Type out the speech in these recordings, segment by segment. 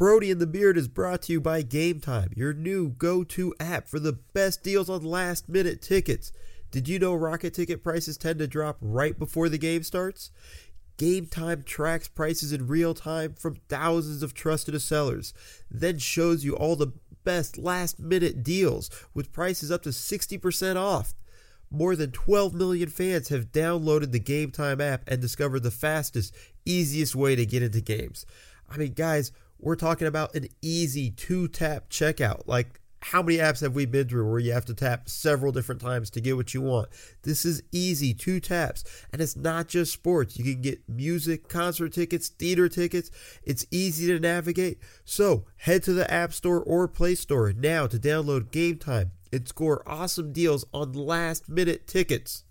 Brody and the Beard is brought to you by GameTime, your new go-to app for the best deals on last-minute tickets. Did you know Rocket Ticket prices tend to drop right before the game starts? GameTime tracks prices in real time from thousands of trusted sellers, then shows you all the best last-minute deals with prices up to 60% off. More than 12 million fans have downloaded the GameTime app and discovered the fastest, easiest way to get into games. I mean, guys, we're talking about an easy two-tap checkout. Like, how many apps have we been through where you have to tap several different times to get what you want? This is easy, two taps. And it's not just sports. You can get music, concert tickets, theater tickets. It's easy to navigate. So head to the App Store or Play Store now to download GameTime and score awesome deals on last-minute tickets.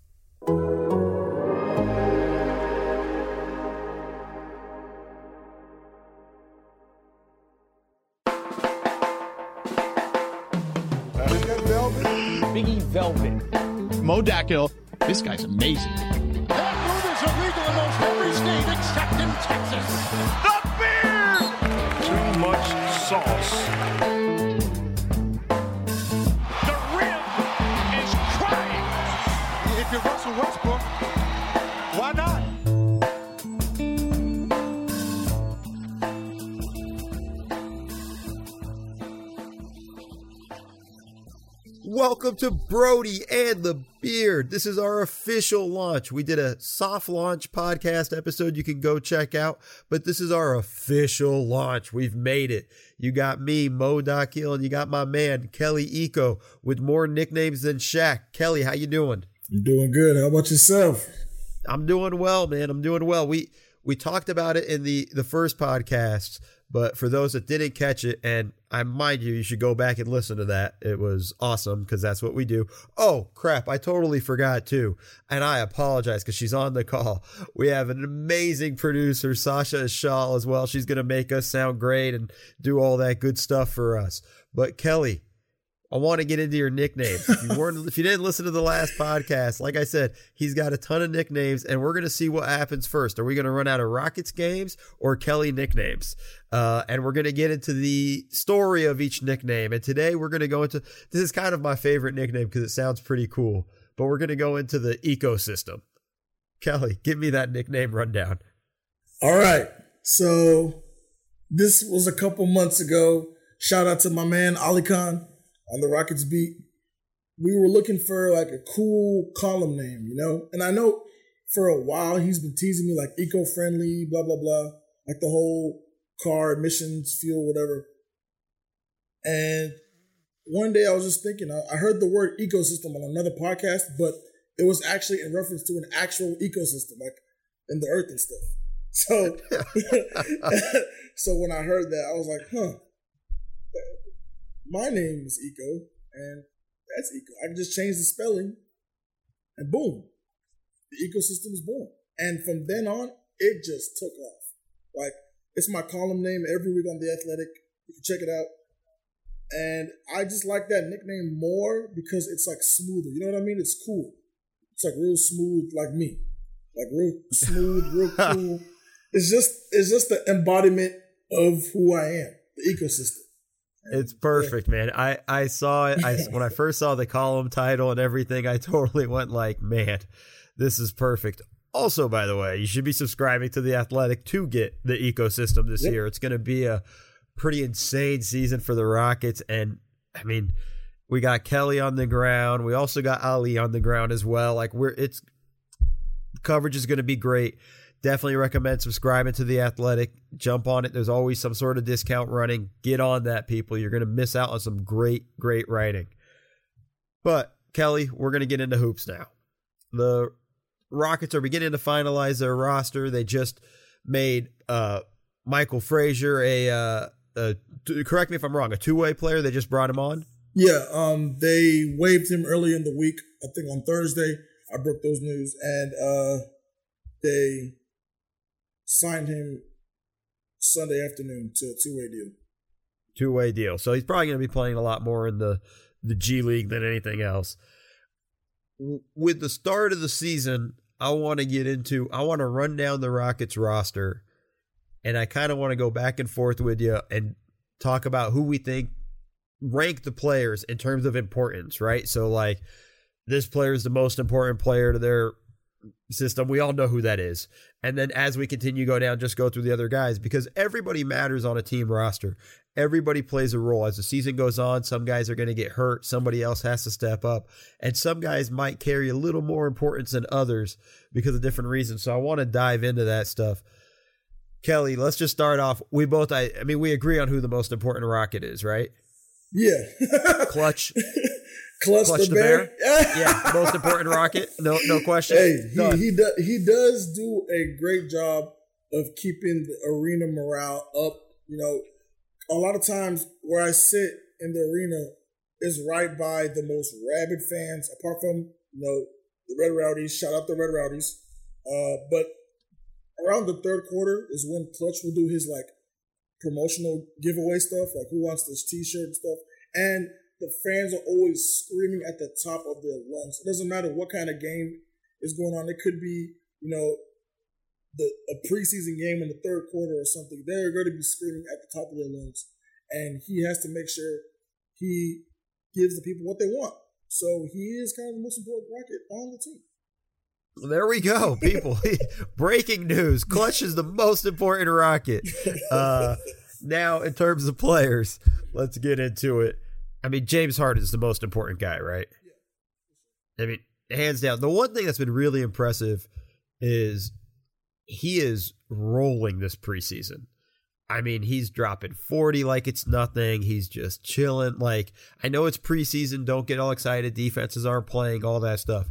Velvet. Mo Dockel, this guy's amazing. That move is illegal in most every state except in Texas. The Beard! Too much sauce. The rim is crying. If you're Russell Westbrook, why not? Welcome to Brody and the Beard. This is our official launch. We did a soft launch podcast episode you can go check out, but this is our official launch. We've made it. You got me, Mo Dockel, and you got my man, Kelly Eco, with more nicknames than Shaq. Kelly, how you doing? I'm doing good. How about yourself? I'm doing well, man. I'm doing well. We talked about it in the first podcast, but for those that didn't catch it, and I mind you, you should go back and listen to that. It was awesome because that's what we do. Oh, crap. I totally forgot, too. And I apologize because she's on the call. We have an amazing producer, Sasha Shaw, as well. She's going to make us sound great and do all that good stuff for us. But, Kelly, I want to get into your nicknames. If you didn't listen to the last podcast, like I said, he's got a ton of nicknames, and we're going to see what happens first. Are we going to run out of Rockets games or Kelly nicknames? And we're going to get into the story of each nickname. And today we're going to go into – this is kind of my favorite nickname because it sounds pretty cool, but we're going to go into the ecosystem. Kelly, give me that nickname rundown. All right. So this was a couple months ago. Shout out to my man, Ali Khan. On the Rockets beat, we were looking for like a cool column name, you know? And I know for a while he's been teasing me like eco-friendly, blah, blah, blah, like the whole car, emissions, fuel, whatever. And one day I was just thinking, I heard the word ecosystem on another podcast, but it was actually in reference to an actual ecosystem, like in the earth and stuff. So, so when I heard that, I was like, huh. My name is Eco, and that's Eco. I can just change the spelling, and boom, the ecosystem is born. And from then on, it just took off. Like, it's my column name every week on The Athletic. You can check it out. And I just like that nickname more because it's, like, smoother. You know what I mean? It's cool. It's, like, real smooth, like me. Like, real smooth, real cool. It's just the embodiment of who I am, the ecosystem. It's perfect, man. I saw it. When I first saw the column title and everything, I totally went like, man, this is perfect. Also, by the way, you should be subscribing to The Athletic to get the ecosystem this year. It's going to be a pretty insane season for the Rockets. And, I mean, we got Kelly on the ground. We also got Ali on the ground as well. Like, coverage is going to be great. Definitely recommend subscribing to The Athletic. Jump on it. There's always some sort of discount running. Get on that, people. You're going to miss out on some great, great writing. But, Kelly, we're going to get into hoops now. The Rockets are beginning to finalize their roster. They just made Michael Frazier correct me if I'm wrong, a two-way player. They just brought him on? Yeah, they waived him early in the week. I think on Thursday, I broke those news. And they signed him Sunday afternoon to a two-way deal. Two-way deal. So he's probably going to be playing a lot more in the G League than anything else. With the start of the season, I want to run down the Rockets roster And I kind of want to go back and forth with you and talk about who we think rank the players in terms of importance, right? So, like, this player is the most important player to their system. We all know who that is. And then as we continue go down, just go through the other guys, because everybody matters on a team roster. Everybody plays a role. As the season goes on, some guys are going to get hurt. Somebody else has to step up. And some guys might carry a little more importance than others because of different reasons. So I want to dive into that stuff. Kelly, let's just start off. We both, I mean, we agree on who the most important Rocket is, right? Yeah. Clutch the bear. Yeah, most important Rocket. No question. Hey, he does do a great job of keeping the arena morale up. You know, a lot of times where I sit in the arena is right by the most rabid fans, apart from, you know, the Red Rowdies. Shout out the Red Rowdies. But around the third quarter is when Clutch will do his, like, promotional giveaway stuff, like who wants this T-shirt and stuff. And the fans are always screaming at the top of their lungs. It doesn't matter what kind of game is going on. It could be, you know, a preseason game in the third quarter or something. They're going to be screaming at the top of their lungs. And he has to make sure he gives the people what they want. So he is kind of the most important Rocket on the team. There we go, people. Breaking news. Clutch is the most important Rocket. Now, in terms of players, let's get into it. I mean, James Harden is the most important guy, right? I mean, hands down. The one thing that's been really impressive is he is rolling this preseason. I mean, he's dropping 40 like it's nothing. He's just chilling. Like, I know it's preseason. Don't get all excited. Defenses aren't playing, all that stuff.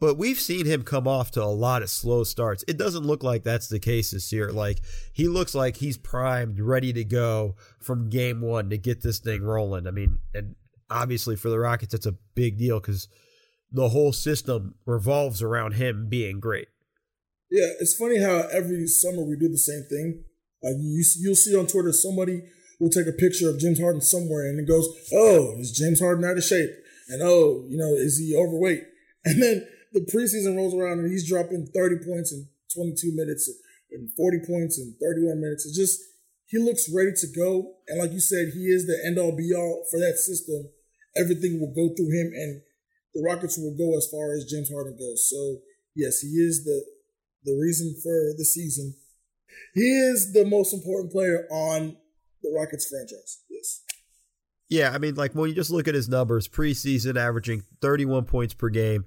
But we've seen him come off to a lot of slow starts. It doesn't look like that's the case this year. Like, he looks like he's primed, ready to go from game one to get this thing rolling. I mean, and obviously for the Rockets, it's a big deal because the whole system revolves around him being great. Yeah, it's funny how every summer we do the same thing. Like, you'll see on Twitter, somebody will take a picture of James Harden somewhere and it goes, oh, is James Harden out of shape? And, oh, you know, is he overweight? And then the preseason rolls around and he's dropping 30 points in 22 minutes and 40 points in 31 minutes. It's just, he looks ready to go. And like you said, he is the end all be all for that system. Everything will go through him and the Rockets will go as far as James Harden goes. So yes, he is the reason for the season. He is the most important player on the Rockets franchise. Yes. Yeah. I mean, like, when you just look at his numbers, preseason averaging 31 points per game,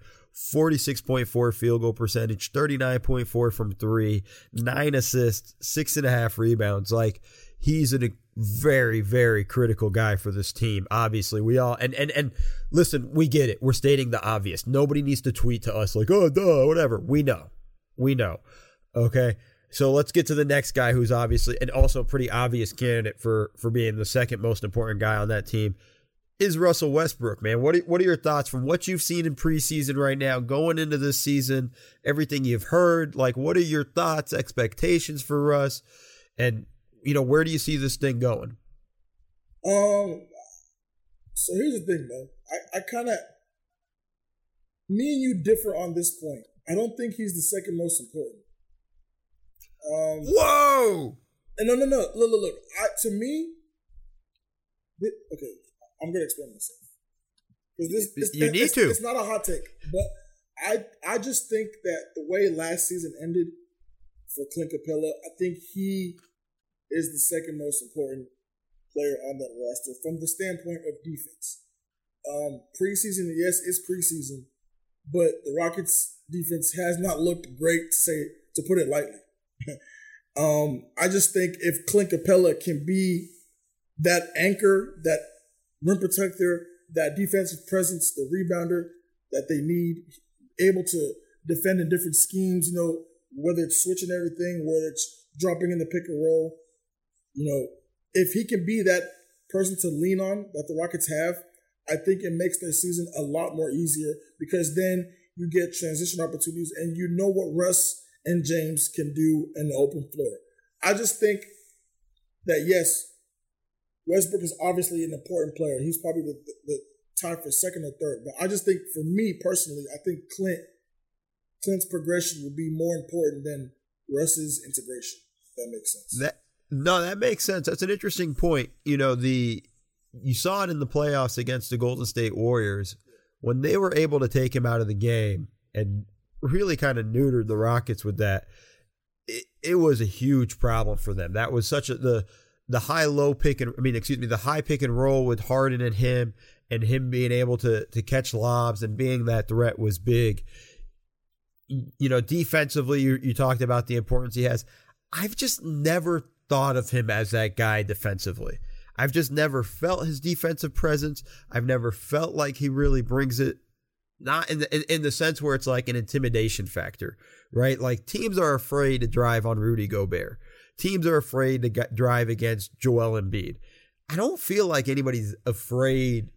46.4 field goal percentage, 39.4 from three, 9 assists, 6.5 rebounds. Like, he's a very, very critical guy for this team. Obviously, we all and listen, we get it. We're stating the obvious. Nobody needs to tweet to us like, oh, duh, whatever. We know. Okay, so let's get to the next guy, who's obviously and also a pretty obvious candidate for being the second most important guy on that team. Is Russell Westbrook, man. What are your thoughts from what you've seen in preseason right now, going into this season, everything you've heard? Like, what are your thoughts, expectations for Russ? And, you know, where do you see this thing going? So here's the thing, man. Me and you differ on this point. I don't think he's the second most important. Whoa! And no. Look. To me, okay. I'm gonna explain myself. It's not a hot take, but I just think that the way last season ended for Clint Capela, I think he is the second most important player on that roster from the standpoint of defense. Preseason, yes, it's preseason, but the Rockets' defense has not looked great, to put it lightly. I just think if Clint Capela can be that anchor, that rim protector, that defensive presence, the rebounder that they need, able to defend in different schemes, you know, whether it's switching everything, whether it's dropping in the pick and roll, you know, if he can be that person to lean on that the Rockets have, I think it makes their season a lot more easier, because then you get transition opportunities and you know what Russ and James can do in the open floor. I just think that, yes, Westbrook is obviously an important player. He's probably the tie for second or third. But I just think, for me personally, I think Clint's progression would be more important than Russ's integration. that makes sense. That makes sense. That's an interesting point. You know, you saw it in the playoffs against the Golden State Warriors when they were able to take him out of the game and really kind of neutered the Rockets with that. It was a huge problem for them. That was such the high-low pick and the high pick and roll with Harden and him being able to catch lobs and being that threat was big. You know, defensively, you talked about the importance he has. I've just never thought of him as that guy defensively. I've just never felt his defensive presence. I've never felt like he really brings it, not in the sense where it's like an intimidation factor, right? Like teams are afraid to drive on Rudy Gobert. Teams are afraid to drive against Joel Embiid. I don't feel like anybody's afraid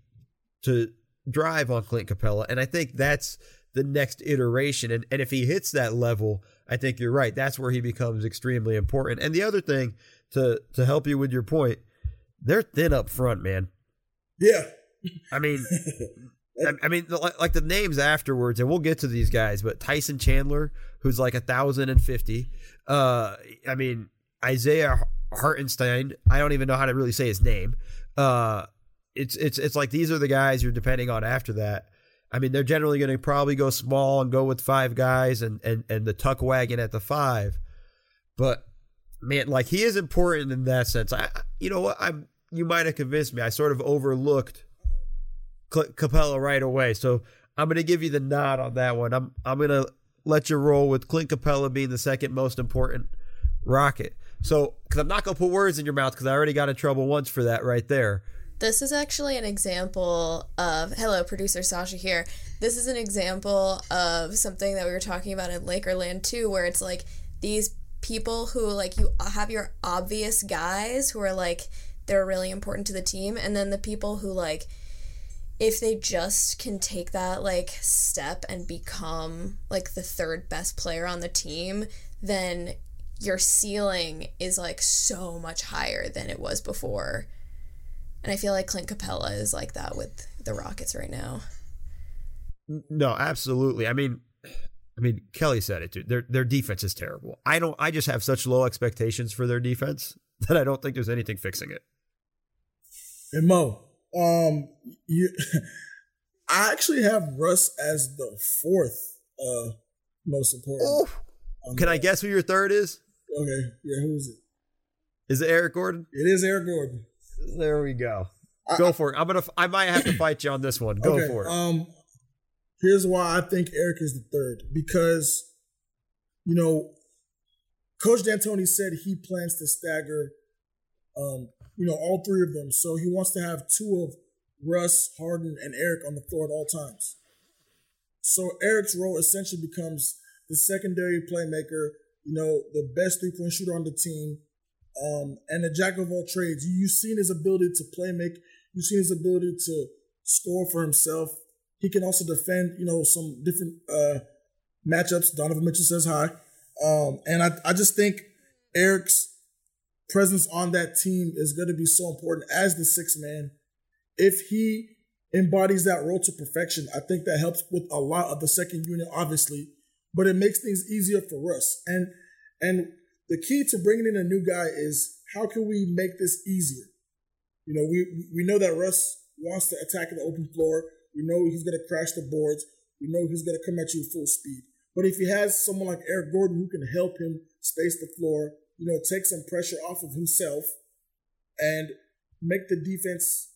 to drive on Clint Capela, and I think that's the next iteration. And if he hits that level, I think you're right. That's where he becomes extremely important. And the other thing, to help you with your point, they're thin up front, man. Yeah. I mean, like the names afterwards, and we'll get to these guys, but Tyson Chandler, who's like 1,050. Isaiah Hartenstein. I don't even know how to really say his name. It's like these are the guys you're depending on after that. I mean, they're generally going to probably go small and go with five guys and the tuck wagon at the five. But, man, like he is important in that sense. You might have convinced me. I sort of overlooked Capela right away. So I'm going to give you the nod on that one. I'm going to let you roll with Clint Capela being the second most important Rocket. So, because I'm not going to put words in your mouth because I already got in trouble once for that right there. This is actually an example of... Hello, producer Sasha here. This is an example of something that we were talking about in Lakerland, too, where it's, like, these people who, like, you have your obvious guys who are, like, they're really important to the team, and then the people who, like, if they just can take that, like, step and become, like, the third best player on the team, then your ceiling is, like, so much higher than it was before. And I feel like Clint Capela is like that with the Rockets right now. No, absolutely. I mean, Kelly said it, dude. Their defense is terrible. I just have such low expectations for their defense that I don't think there's anything fixing it. And Mo, I actually have Russ as the fourth most important. Oh, can I guess who your third is? Okay, yeah, who is it? Is it Eric Gordon? It is Eric Gordon. There we go. Go for it. I might have to fight you on this one. Go for it. Here's why I think Eric is the third, because, you know, Coach D'Antoni said he plans to stagger, all three of them. So he wants to have two of Russ, Harden, and Eric on the floor at all times. So Eric's role essentially becomes the secondary playmaker, you know, the best three-point shooter on the team. And the jack of all trades. You've seen his ability to play-make. You've seen his ability to score for himself. He can also defend, you know, some different matchups. Donovan Mitchell says hi. And I just think Eric's presence on that team is going to be so important as the sixth man. If he embodies that role to perfection, I think that helps with a lot of the second unit, obviously. But it makes things easier for us. And the key to bringing in a new guy is how can we make this easier? You know, we know that Russ wants to attack in the open floor. We know he's going to crash the boards. We know he's going to come at you full speed. But if he has someone like Eric Gordon who can help him space the floor, you know, take some pressure off of himself and make the defense,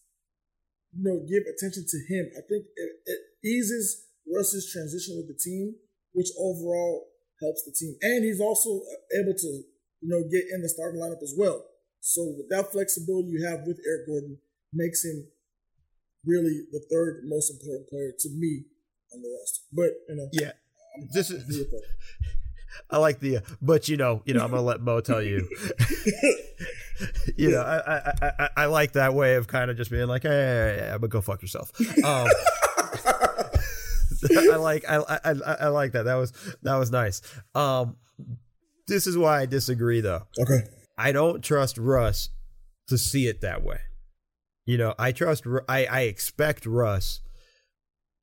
you know, give attention to him, I think it eases Russ's transition with the team, which overall helps the team. And he's also able to, you know, get in the starting lineup as well. So with that flexibility you have with Eric Gordon makes him really the third most important player to me on the roster. But, you know. Yeah. I like the, but, you know, I'm going to let Mo tell you. You know, I like that way of kind of just being like, hey, but go fuck yourself. I like that. That was nice. This is why I disagree, though. Okay. I don't trust Russ to see it that way. You know, I expect Russ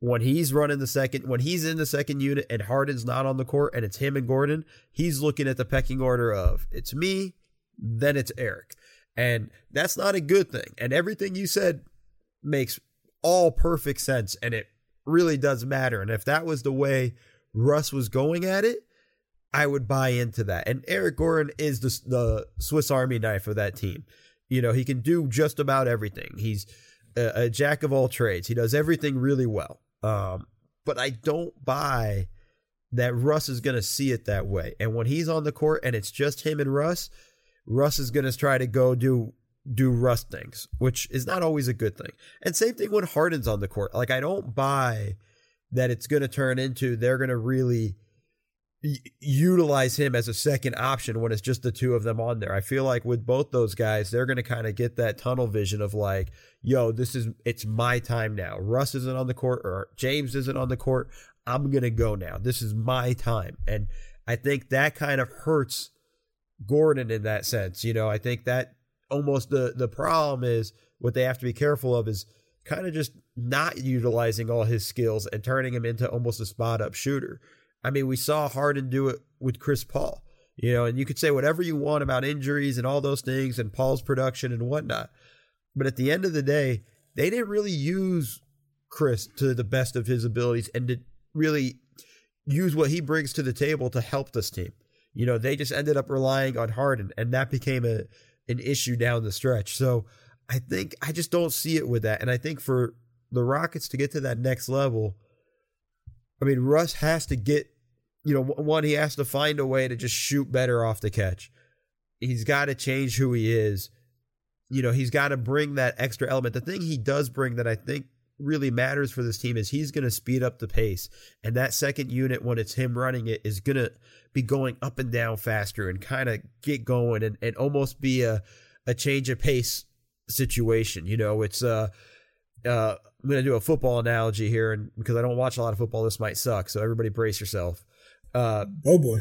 when he's running the second, when he's in the second unit and Harden's not on the court and it's him and Gordon, he's looking at the pecking order of it's me, then it's Eric. And that's not a good thing. And everything you said makes all perfect sense. And it really does matter. And if that was the way Russ was going at it, I would buy into that. And Eric Gordon is the Swiss Army knife of that team. You know, he can do just about everything. He's a jack of all trades. He does everything really well. But I don't buy that Russ is going to see it that way. And when he's on the court and it's just him and Russ, Russ is going to try to go do Russ things, which is not always a good thing. And same thing when Harden's on the court. Like, I don't buy that it's going to turn into they're going to really utilize him as a second option when it's just the two of them on there. I feel like with both those guys, they're going to kind of get that tunnel vision of like, yo, it's my time now. Russ isn't on the court or James isn't on the court. I'm going to go now. This is my time. And I think that kind of hurts Gordon in that sense. You know, I think that almost the problem is what they have to be careful of is kind of just not utilizing all his skills and turning him into almost a spot up shooter. I mean, we saw Harden do it with Chris Paul, you know, and you could say whatever you want about injuries and all those things and Paul's production and whatnot. But at the end of the day, they didn't really use Chris to the best of his abilities and to really use what he brings to the table to help this team. You know, they just ended up relying on Harden, and that became an issue down the stretch. So I think I just don't see it with that. And I think for the Rockets to get to that next level, I mean, Russ has to get, you know, one, he has to find a way to just shoot better off the catch. He's got to change who he is. You know, he's got to bring that extra element. The thing he does bring that I think really matters for this team is he's going to speed up the pace, and that second unit, when it's him running it, is going to be going up and down faster and kind of get going and almost be a change of pace situation. You know, it's I'm going to do a football analogy here, and because I don't watch a lot of football, this might suck, so everybody brace yourself. Oh boy.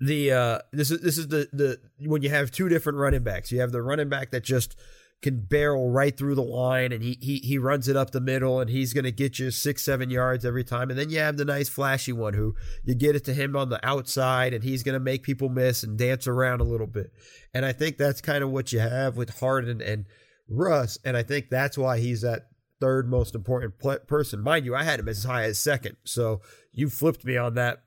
This is the when you have two different running backs. You have the running back that just can barrel right through the line, and he runs it up the middle, and he's going to get you 6-7 yards every time. And then you have the nice flashy one who you get it to him on the outside, and he's going to make people miss and dance around a little bit. And I think that's kind of what you have with Harden and Russ, and I think that's why he's that third most important person. Mind you, I had him as high as second, so you flipped me on that,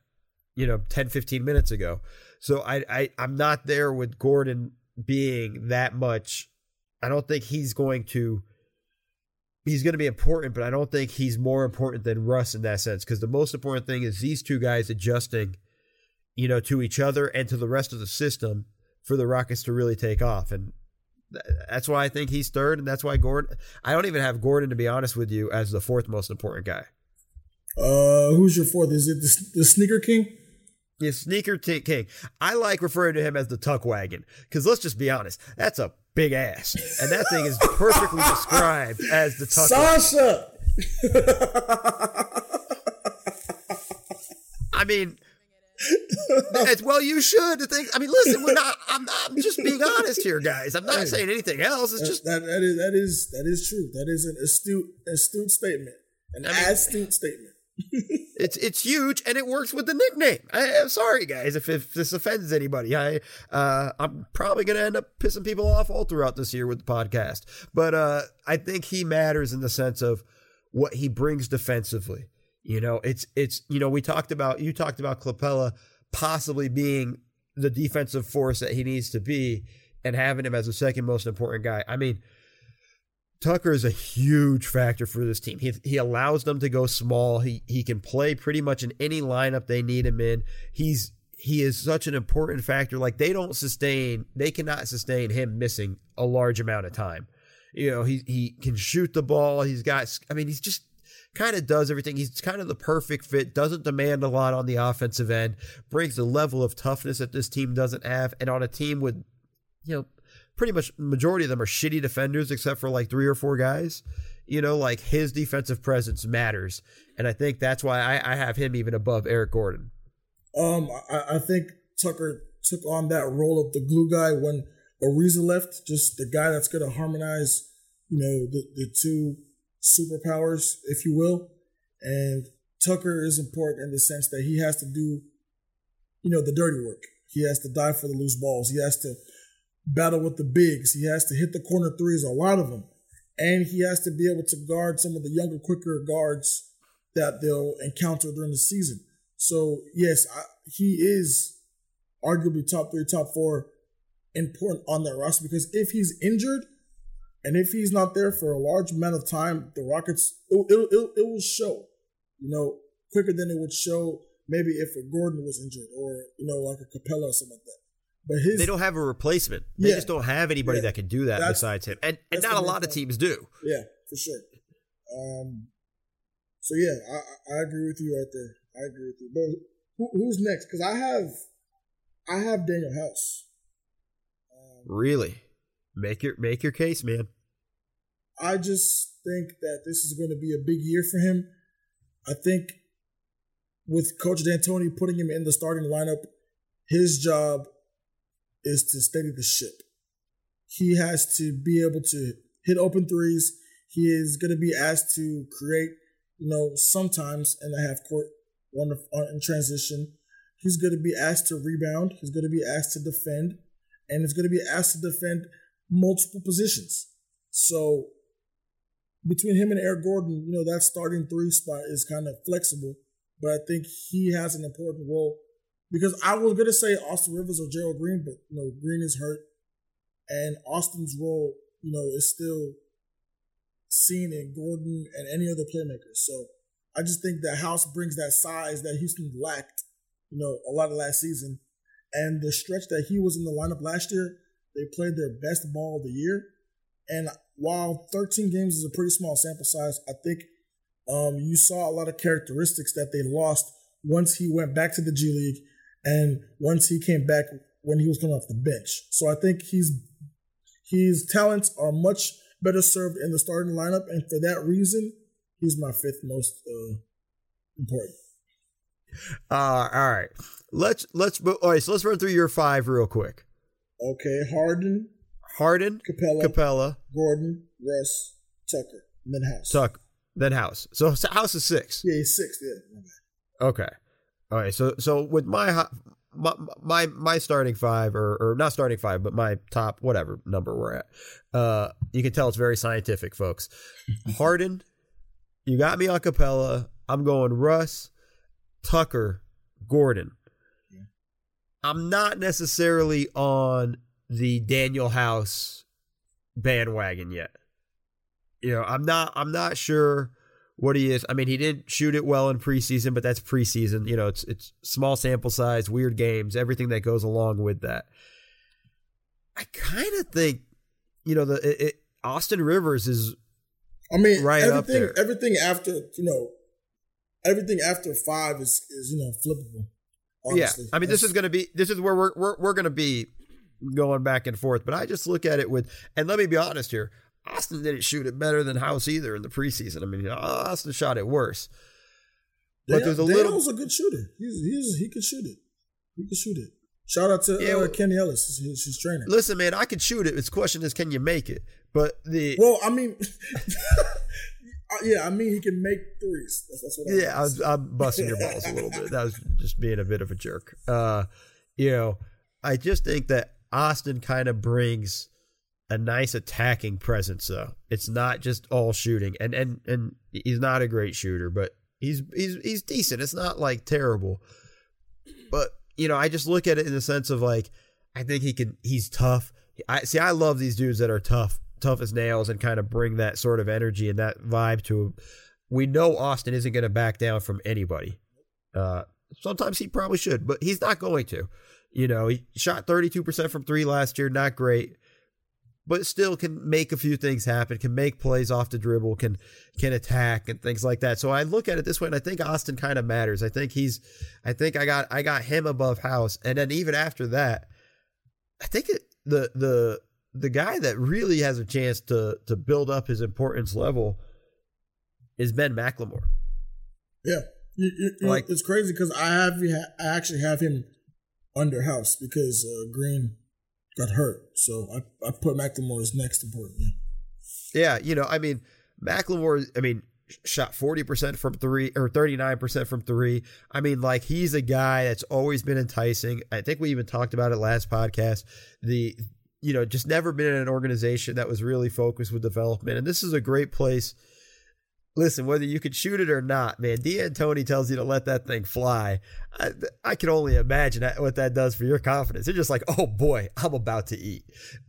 you know, 10-15 minutes ago. So I'm not there with Gordon being that much. I don't think he's going to be important, but I don't think he's more important than Russ in that sense. Because the most important thing is these two guys adjusting, you know, to each other and to the rest of the system for the Rockets to really take off. And that's why I think he's third. And that's why Gordon, I don't even have Gordon, to be honest with you, as the fourth most important guy. Who's your fourth? Is it the Sneaker King? Yeah, Sneaker King. I like referring to him as the Tuck Wagon, because let's just be honest, that's a big ass, and that thing is perfectly described as the Tuck Sasha. Wagon. I mean, it's, well, you should think. I mean, listen, we're not. I'm just being honest here, guys. I'm not saying anything else. It's just that is true. That is an astute statement. Astute statement. It's huge, and it works with the nickname. I'm sorry, guys, if this offends anybody. I'm probably going to end up pissing people off all throughout this year with the podcast. But I think he matters in the sense of what he brings defensively. You know, it's you know, you talked about Capela possibly being the defensive force that he needs to be, and having him as the second most important guy. I mean, Tucker is a huge factor for this team. He allows them to go small. He can play pretty much in any lineup they need him in. He is such an important factor. Like, they cannot sustain him missing a large amount of time. You know, he can shoot the ball. He's just kind of does everything. He's kind of the perfect fit, doesn't demand a lot on the offensive end, brings a level of toughness that this team doesn't have. And on a team with, you know, pretty much majority of them are shitty defenders, except for like 3 or 4 guys, you know, like, his defensive presence matters. And I think that's why I have him even above Eric Gordon. I think Tucker took on that role of the glue guy when Ariza left, just the guy that's going to harmonize, you know, the two superpowers, if you will. And Tucker is important in the sense that he has to do, you know, the dirty work. He has to dive for the loose balls. He has to battle with the bigs. He has to hit the corner threes, a lot of them. And he has to be able to guard some of the younger, quicker guards that they'll encounter during the season. So, yes, he is arguably top three, top four important on that roster, because if he's injured and if he's not there for a large amount of time, the Rockets, it will show, you know, quicker than it would show maybe if a Gordon was injured or, you know, like a Capela or something like that. But they don't have a replacement. They just don't have anybody that can do that besides him. And not a lot of teams do. Yeah, for sure. So, yeah, I agree with you right there. I agree with you. But who's next? Because I have Daniel House. Really? Make your case, man. I just think that this is going to be a big year for him. I think with Coach D'Antoni putting him in the starting lineup, his job is to steady the ship. He has to be able to hit open threes. He is going to be asked to create, you know, sometimes in the half court, one in transition. He's going to be asked to rebound. He's going to be asked to defend. And he's going to be asked to defend multiple positions. So between him and Eric Gordon, you know, that starting three spot is kind of flexible. But I think he has an important role, because I was going to say Austin Rivers or Gerald Green, but, you know, Green is hurt. And Austin's role, you know, is still seen in Gordon and any other playmaker. So I just think that House brings that size that Houston lacked, you know, a lot of last season. And the stretch that he was in the lineup last year, they played their best ball of the year. And while 13 games is a pretty small sample size, I think you saw a lot of characteristics that they lost once he went back to the G League and once he came back when he was coming off the bench. So I think his talents are much better served in the starting lineup, and for that reason, he's my fifth most important. All right. Let's run through your five real quick. Okay, Harden, Capela, Gordon, Russ, Tucker, and then House. So House is six. Yeah, he's six. Yeah. Okay. All right. So with my starting five, or not starting five, but my top whatever number we're at, you can tell it's very scientific, folks. Harden, you got me on Capela. I'm going Russ, Tucker, Gordon. Yeah. I'm not necessarily on the Daniel House bandwagon yet. You know, I'm not sure what he is. I mean, he didn't shoot it well in preseason, but that's preseason. You know, it's small sample size, weird games, everything that goes along with that. I kind of think, you know, Austin Rivers is, I mean, right up there. Everything after, you know, everything after five is, you know, flippable. Honestly. Yeah, I mean, this is where we're going to be going back and forth. But I just look at it with, and let me be honest here, Austin didn't shoot it better than House either in the preseason. I mean, Austin shot it worse. But there's Daniel's a good shooter. He can shoot it. He can shoot it. Shout out to Kenny Ellis. She's training. Listen, man, I can shoot it. His question is, can you make it? I mean, he can make threes. That's what I'm busting your balls a little bit. That was just being a bit of a jerk. You know, I just think that Austin kind of brings a nice attacking presence, though. It's not just all shooting, and he's not a great shooter, but he's decent. It's not like terrible, but you know, I just look at it in the sense of like, I think he can. He's tough. I love these dudes that are tough as nails and kind of bring that sort of energy and that vibe to him. We know Austin isn't going to back down from anybody. Sometimes he probably should, but he's not going to. You know, he shot 32% from three last year, not great, but still can make a few things happen, can make plays off the dribble, can attack and things like that. So I look at it this way, and I think Austin kind of matters. I got him above House. And then even after that, I think the guy that really has a chance to build up his importance level is Ben McLemore. Yeah. Like, it's crazy because I actually have him under House because Green got hurt. So I put McLemore as next important. Yeah, you know, I mean, McLemore, I mean, shot 40% from three or 39% from three. I mean, like, he's a guy that's always been enticing. I think we even talked about it last podcast. You know, just never been in an organization that was really focused with development. And this is a great place. Listen, whether you can shoot it or not, man, D'Antoni tells you to let that thing fly. I can only imagine what that does for your confidence. You're just like, oh boy, I'm about to eat.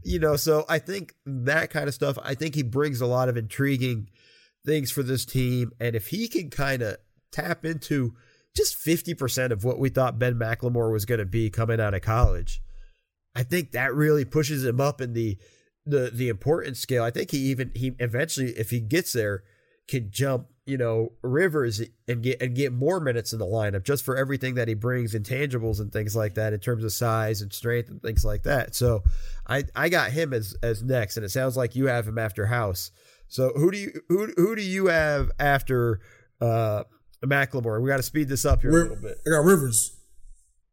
You know, so I think that kind of stuff, I think he brings a lot of intriguing things for this team. And if he can kind of tap into just 50% of what we thought Ben McLemore was going to be coming out of college, I think that really pushes him up in the importance scale. I think he eventually, if he gets there, can jump, you know, Rivers and get more minutes in the lineup just for everything that he brings, intangibles and things like that in terms of size and strength and things like that. So I got him as next, and it sounds like you have him after House. So who do you have after McLemore? We got to speed this up here a little bit. I got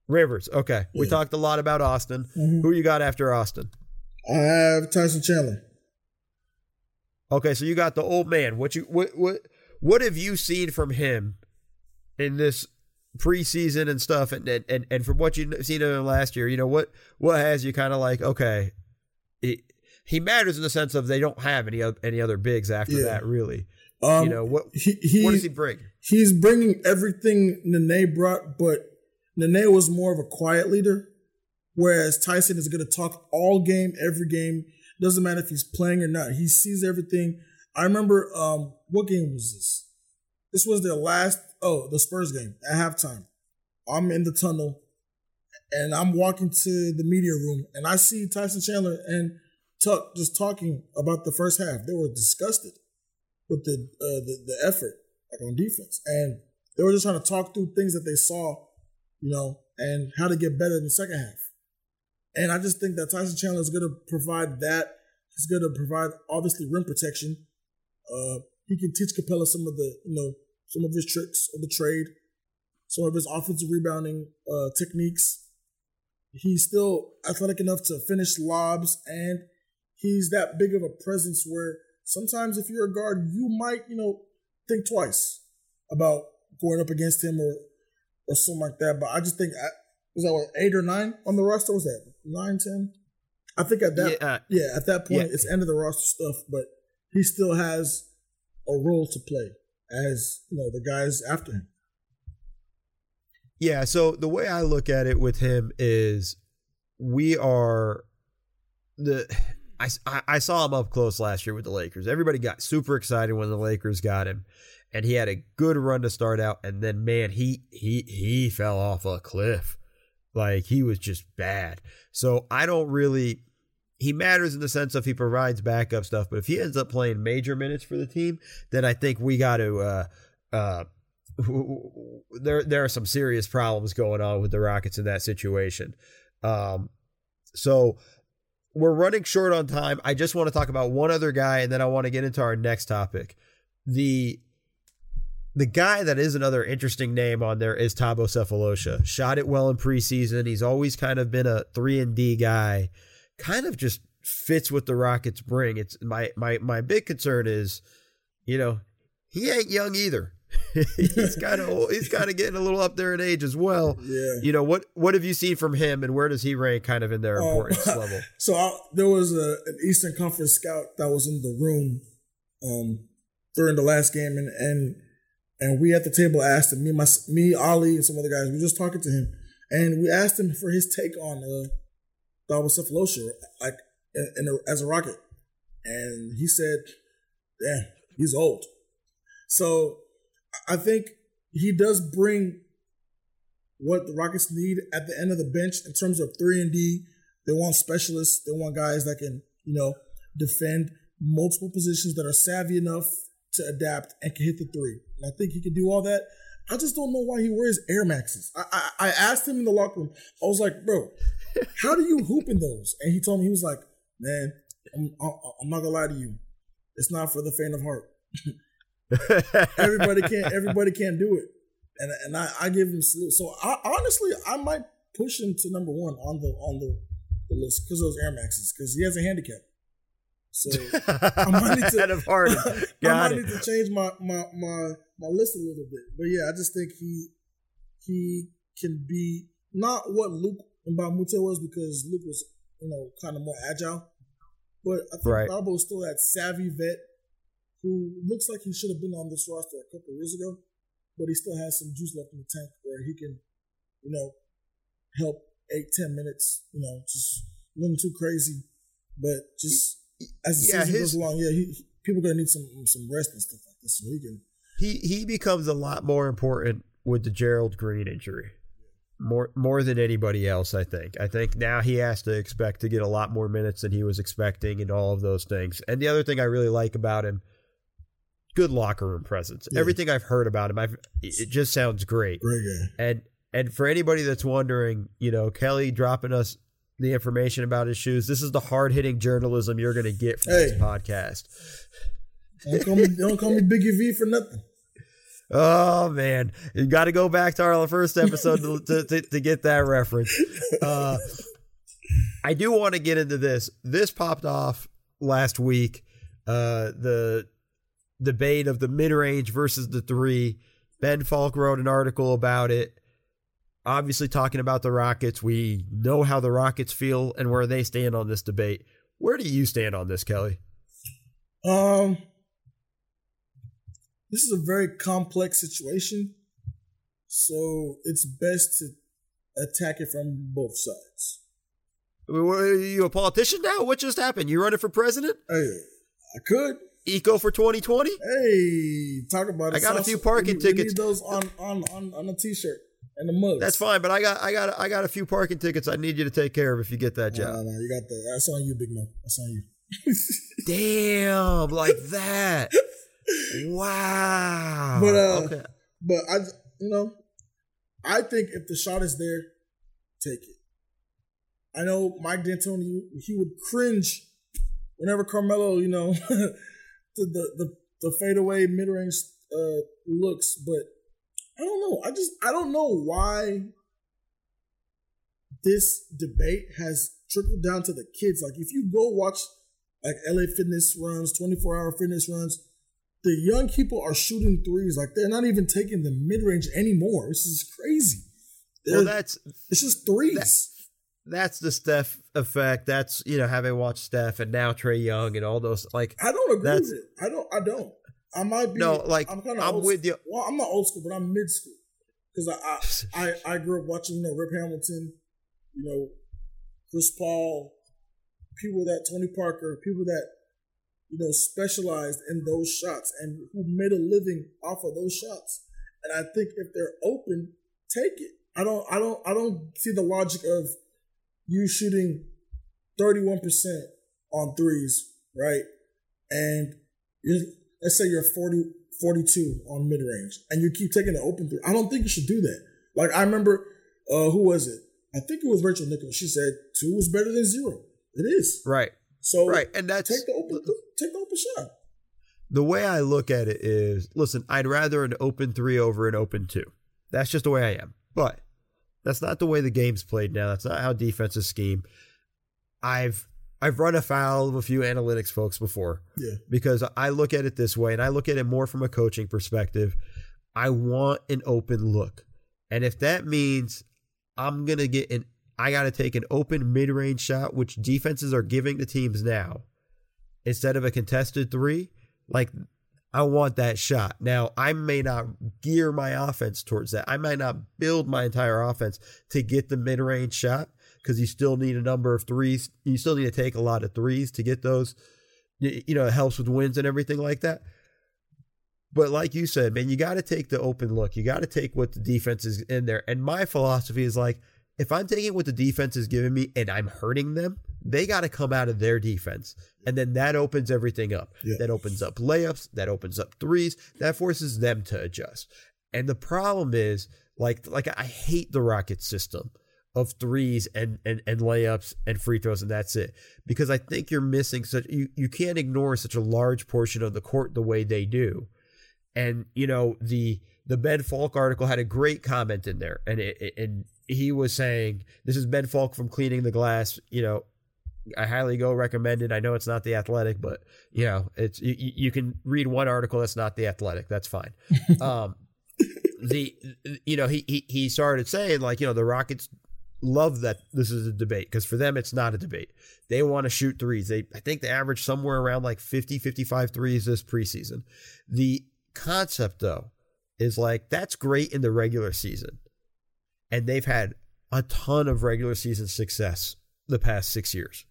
Rivers. Okay. Yeah. We talked a lot about Austin. Mm-hmm. Who you got after Austin? I have Tyson Chandler. Okay, so you got the old man. What have you seen from him in this preseason and stuff, and from what you've seen of him last year? You know, what has you kind of like, okay, he matters in the sense of they don't have any other bigs after that, really. You know, what does he bring? He's bringing everything Nene brought, but Nene was more of a quiet leader, whereas Tyson is going to talk all game, every game. Doesn't matter if he's playing or not. He sees everything. I remember, what game was this? This was their last, the Spurs game at halftime. I'm in the tunnel, and I'm walking to the media room, and I see Tyson Chandler and Tuck just talking about the first half. They were disgusted with the effort, like, on defense. And they were just trying to talk through things that they saw, you know, and how to get better in the second half. And I just think that Tyson Chandler is going to provide that. He's going to provide, obviously, rim protection. He can teach Capela some of the, you know, some of his tricks of the trade, some of his offensive rebounding techniques. He's still athletic enough to finish lobs, and he's that big of a presence where sometimes if you're a guard, you might, you know, think twice about going up against him or something like that. But I just think was that what, 8 or 9 on the roster? Was that 9, 10? I think at that at that point it's end of the roster stuff, but he still has a role to play as, you know, the guys after him. Yeah, so the way I look at it with him is I saw him up close last year with the Lakers. Everybody got super excited when the Lakers got him. And he had a good run to start out, and then, man, he fell off a cliff. Like, he was just bad. So he matters in the sense of he provides backup stuff, but if he ends up playing major minutes for the team, then I think we got to, there are some serious problems going on with the Rockets in that situation. So we're running short on time. I just want to talk about one other guy, and then I want to get into our next topic. The guy that is another interesting name on there is Thabo Sefolosha. Shot it well in preseason. He's always kind of been a 3-and-D guy. Kind of just fits what the Rockets bring. It's my big concern is, you know, he ain't young either. he's kind of getting a little up there in age as well. Yeah. You know, what have you seen from him, and where does he rank kind of in their importance level? So there was an Eastern Conference scout that was in the room during the last game, and we at the table asked him, me, Ali, and some other guys, we were just talking to him. And we asked him for his take on Thabo Sefolosha, like, as a Rocket. And he said, yeah, he's old. So I think he does bring what the Rockets need at the end of the bench in terms of 3-and-D. They want specialists. They want guys that can, you know, defend multiple positions, that are savvy enough to adapt and can hit the three. And I think he can do all that. I just don't know why he wears Air Maxes. I asked him in the locker room. I was like, bro, how do you hoop in those? And he told me, he was like, man, I'm not gonna lie to you, it's not for the faint of heart. everybody can't do it. And I give him salute. So I honestly might push him to number 1 on the list because of those Air Maxes, because he has a handicap. So I might need to, need to change my list a little bit. But yeah, I just think he can be not what Luke Mbamute was, because Luke was, kind of more agile. But I think Thabo's still that savvy vet who looks like he should have been on this roster a couple of years ago, but he still has some juice left in the tank where he can, help 8-10 minutes, just nothing too crazy. But just as the season goes along, people are going to need some rest and stuff like this. So he becomes a lot more important with the Gerald Green injury, more than anybody else, I think. I think now he has to expect to get a lot more minutes than he was expecting and all of those things. And the other thing I really like about him, good locker room presence. Yeah. Everything I've heard about him, it just sounds great. And for anybody that's wondering, Kelly dropping us the information about his shoes, this is the hard-hitting journalism you're going to get from this podcast. Don't call me Biggie V for nothing. Oh, man. You got to go back to our first episode to get that reference. I do want to get into this. This popped off last week, the debate of the mid-range versus the three. Ben Falk wrote an article about it. Obviously, talking about the Rockets, we know how the Rockets feel and where they stand on this debate. Where do you stand on this, Kelly? This is a very complex situation, so it's best to attack it from both sides. Are you a politician now? What just happened? You running for president? Hey, I could. Eco for 2020? Hey, talk about it. I got a few parking tickets. We need those on a T-shirt. And the mugs. That's fine, but I got a few parking tickets I need you to take care of if you get that job. No, you got that. That's on you, big man. That's on you. Damn, like that. Wow. But okay. But I think if the shot is there, take it. I know Mike D'Antoni, he would cringe whenever Carmelo, the fadeaway mid-range looks, but I don't know. I don't know why this debate has trickled down to the kids. Like, if you go watch LA Fitness runs, 24-hour fitness runs, the young people are shooting threes. Like, they're not even taking the mid-range anymore. This is crazy. It's just threes. That's the Steph effect. That's, having watched Steph and now Trae Young and all those. Like, I don't agree with it. I don't. I might be. No, like, I'm with you. Well, I'm not old school, but I'm mid school, because I grew up watching Rip Hamilton, Chris Paul, people that Tony Parker, people that specialized in those shots and who made a living off of those shots. And I think if they're open, take it. I don't see the logic of you shooting 31% on threes, right? And let's say you're 42 on mid-range, and you keep taking the open three. I don't think you should do that. Like, I remember, who was it? I think it was Rachel Nichols. She said 2 is better than 0. It is. Right. So and that's, take the open shot. The way I look at it is, listen, I'd rather an open 3 over an open 2. That's just the way I am. But that's not the way the game's played now. That's not how defenses scheme. I've run afoul of a few analytics folks before, because I look at it this way, and I look at it more from a coaching perspective. I want an open look. And if that means I got to take an open mid-range shot, which defenses are giving the teams now, instead of a contested 3, like, I want that shot. Now, I may not gear my offense towards that. I might not build my entire offense to get the mid-range shot, because you still need a number of threes. You still need to take a lot of threes to get those. It helps with wins and everything like that. But like you said, man, you got to take the open look. You got to take what the defense is in there. And my philosophy is, like, if I'm taking what the defense is giving me and I'm hurting them, they got to come out of their defense. And then that opens everything up. Yeah. That opens up layups. That opens up threes. That forces them to adjust. And the problem is, like I hate the Rockets system of threes and layups and free throws, and that's it. Because I think you're missing you can't ignore such a large portion of the court the way they do. And, the Ben Falk article had a great comment in there, and he was saying, this is Ben Falk from Cleaning the Glass, I highly go recommend it. I know it's not The Athletic, but you know, it's, you can read one article that's not The Athletic. That's fine. He started saying, like, you know, the Rockets love that this is a debate, because for them, it's not a debate. They want to shoot threes. I think they average somewhere around like 50, 55 threes this preseason. The concept, though, is like, that's great in the regular season. And they've had a ton of regular season success the past 6 years.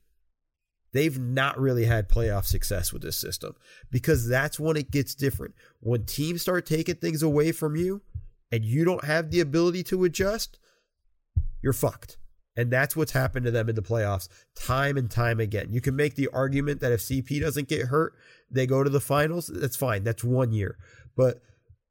They've not really had playoff success with this system, because that's when it gets different. When teams start taking things away from you and you don't have the ability to adjust, you're fucked. And that's what's happened to them in the playoffs time and time again. You can make the argument that if CP doesn't get hurt, they go to the finals. That's fine. That's 1 year. But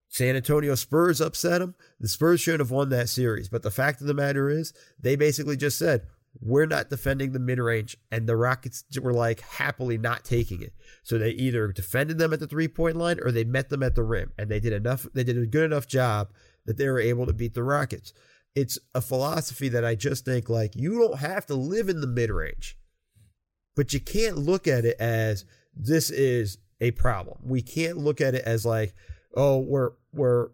San Antonio Spurs upset them. The Spurs should have won that series. But the fact of the matter is, they basically just said, we're not defending the mid-range, and the Rockets were like happily not taking it. So they either defended them at the three-point line or they met them at the rim, and they did enough. They did a good enough job that they were able to beat the Rockets. It's a philosophy that I just think, like, you don't have to live in the mid-range, but you can't look at it as this is a problem. We can't look at it as like, oh, we're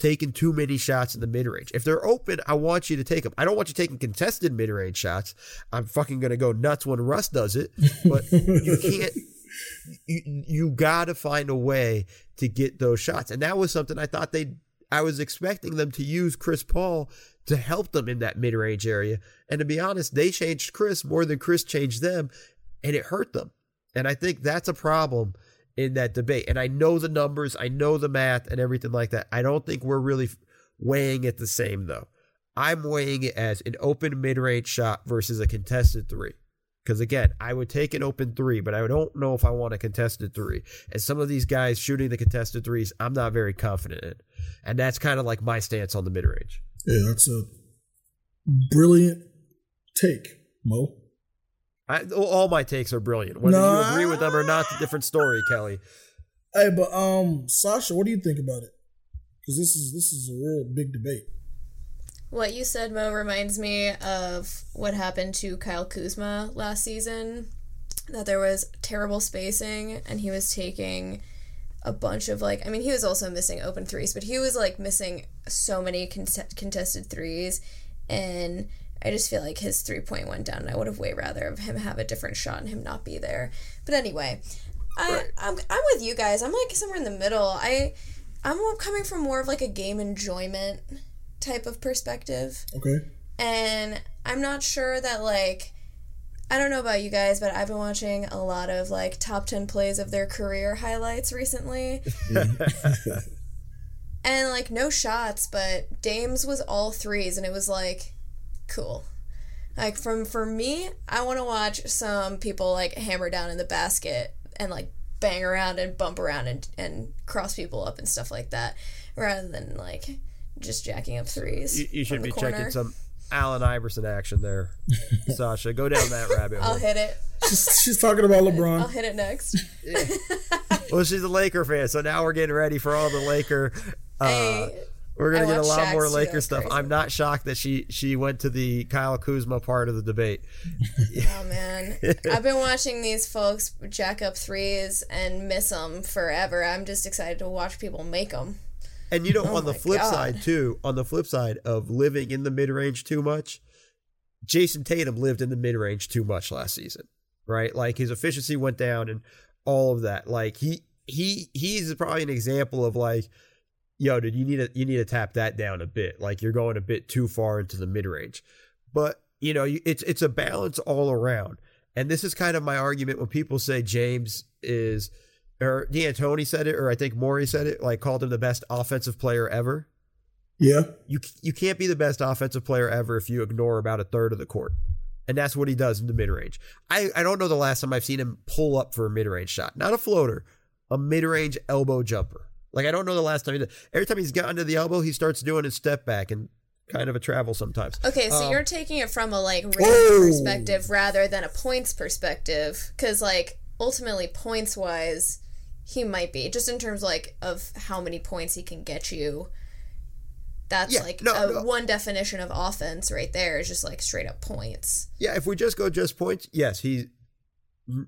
taking too many shots in the mid-range. If they're open, I want you to take them. I don't want you taking contested mid-range shots. I'm fucking going to go nuts when Russ does it, but you can't. You got to find a way to get those shots. And that was something I thought I was expecting them to use Chris Paul to help them in that mid-range area. And to be honest, they changed Chris more than Chris changed them, and it hurt them. And I think that's a problem in that debate. And I know the numbers, I know the math and everything like that. I don't think we're really weighing it the same, though. I'm weighing it as an open mid-range shot versus a contested three. Because, again, I would take an open three, but I don't know if I want a contested three. And some of these guys shooting the contested threes, I'm not very confident in. And that's kind of like my stance on the mid-range. Yeah, that's a brilliant take, Mo. All my takes are brilliant. Whether you agree with them or not, it's a different story, Kelly. Hey, but Sasha, what do you think about it? Because this is a real big debate. What you said, Mo, reminds me of what happened to Kyle Kuzma last season, that there was terrible spacing, and he was taking a bunch of, like, I mean, he was also missing open threes, but he was, like, missing so many contested threes, and I just feel like his 3-point went down, and I would have way rather of him have a different shot and him not be there. But anyway, I'm with you guys. I'm like somewhere in the middle. I'm coming from more of like a game enjoyment type of perspective. Okay. And I'm not sure that, like, I don't know about you guys, but I've been watching a lot of like top 10 plays of their career highlights recently. And like no shots, but Dame's was all threes, and it was like, cool. Like, for me, I want to watch some people like hammer down in the basket and like bang around and bump around and cross people up and stuff like that, rather than like just jacking up threes. You should be checking some Allen Iverson action there, Sasha. Go down that rabbit hole. I'll hit it. She's talking about LeBron. I'll hit it next. Yeah. Well, she's a Laker fan, so now we're getting ready for all the Laker. We're going to get a lot more Laker stuff. Crazy. I'm not shocked that she went to the Kyle Kuzma part of the debate. Oh, man. I've been watching these folks jack up threes and miss them forever. I'm just excited to watch people make them. And, you know, on the flip side, too, on the flip side of living in the mid-range too much, Jason Tatum lived in the mid-range too much last season, right? Like, his efficiency went down and all of that. Like, he's probably an example of, like, yo, dude, you need to tap that down a bit. Like, you're going a bit too far into the mid-range. But, you know, it's a balance all around. And this is kind of my argument when people say James is, or D'Antoni said it, or I think Morey said it, like, called him the best offensive player ever. Yeah. You can't be the best offensive player ever if you ignore about a third of the court. And that's what he does in the mid-range. I don't know the last time I've seen him pull up for a mid-range shot. Not a floater, a mid-range elbow jumper. Like, I don't know the last time he did. Every time he's gotten to the elbow, he starts doing his step back and kind of a travel sometimes. Okay, so you're taking it from a, like, range perspective rather than a points perspective. Because, like, ultimately, points-wise, he might be. Just in terms, like, of how many points he can get you. That's one definition of offense right there is just like straight up points. Yeah, if we just go just points, yes, he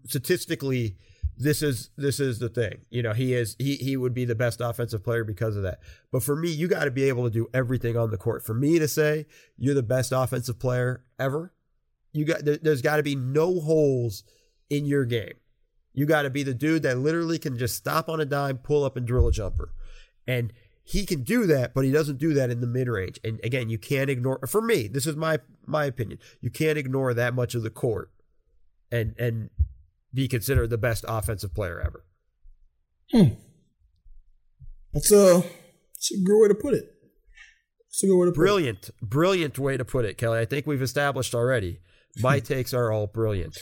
statistically this is the thing. You know, he would be the best offensive player because of that. But for me, you got to be able to do everything on the court. For me to say you're the best offensive player ever, there's got to be no holes in your game. You got to be the dude that literally can just stop on a dime, pull up, and drill a jumper. And he can do that, but he doesn't do that in the mid-range. And again, you can't ignore, for me, this is my opinion, you can't ignore that much of the court and be considered the best offensive player ever. That's a good way to put it. Brilliant way to put it, Kelly. I think we've established already. My takes are all brilliant.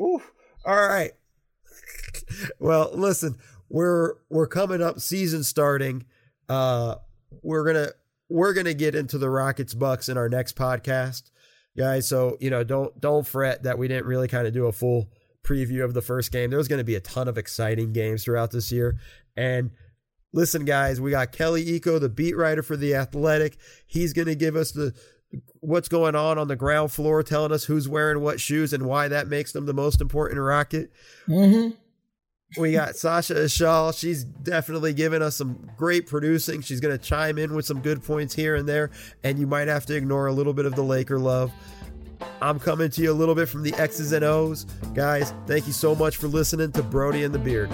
Ooh, all right. Well, listen, We're coming up, season starting. We're gonna get into the Rockets Bucks in our next podcast, guys. So, you know, don't fret that we didn't really kind of do a full preview of the first game. There's gonna be a ton of exciting games throughout this year. And listen, guys, we got Kelly Eco, the beat writer for The Athletic. He's gonna give us the what's going on the ground floor, telling us who's wearing what shoes and why that makes them the most important Rocket. Mm-hmm. We got Sasha Shaw. She's definitely given us some great producing. She's going to chime in with some good points here and there, and you might have to ignore a little bit of the Laker love. I'm coming to you a little bit from the X's and O's. Guys, thank you so much for listening to Brody and the Beard.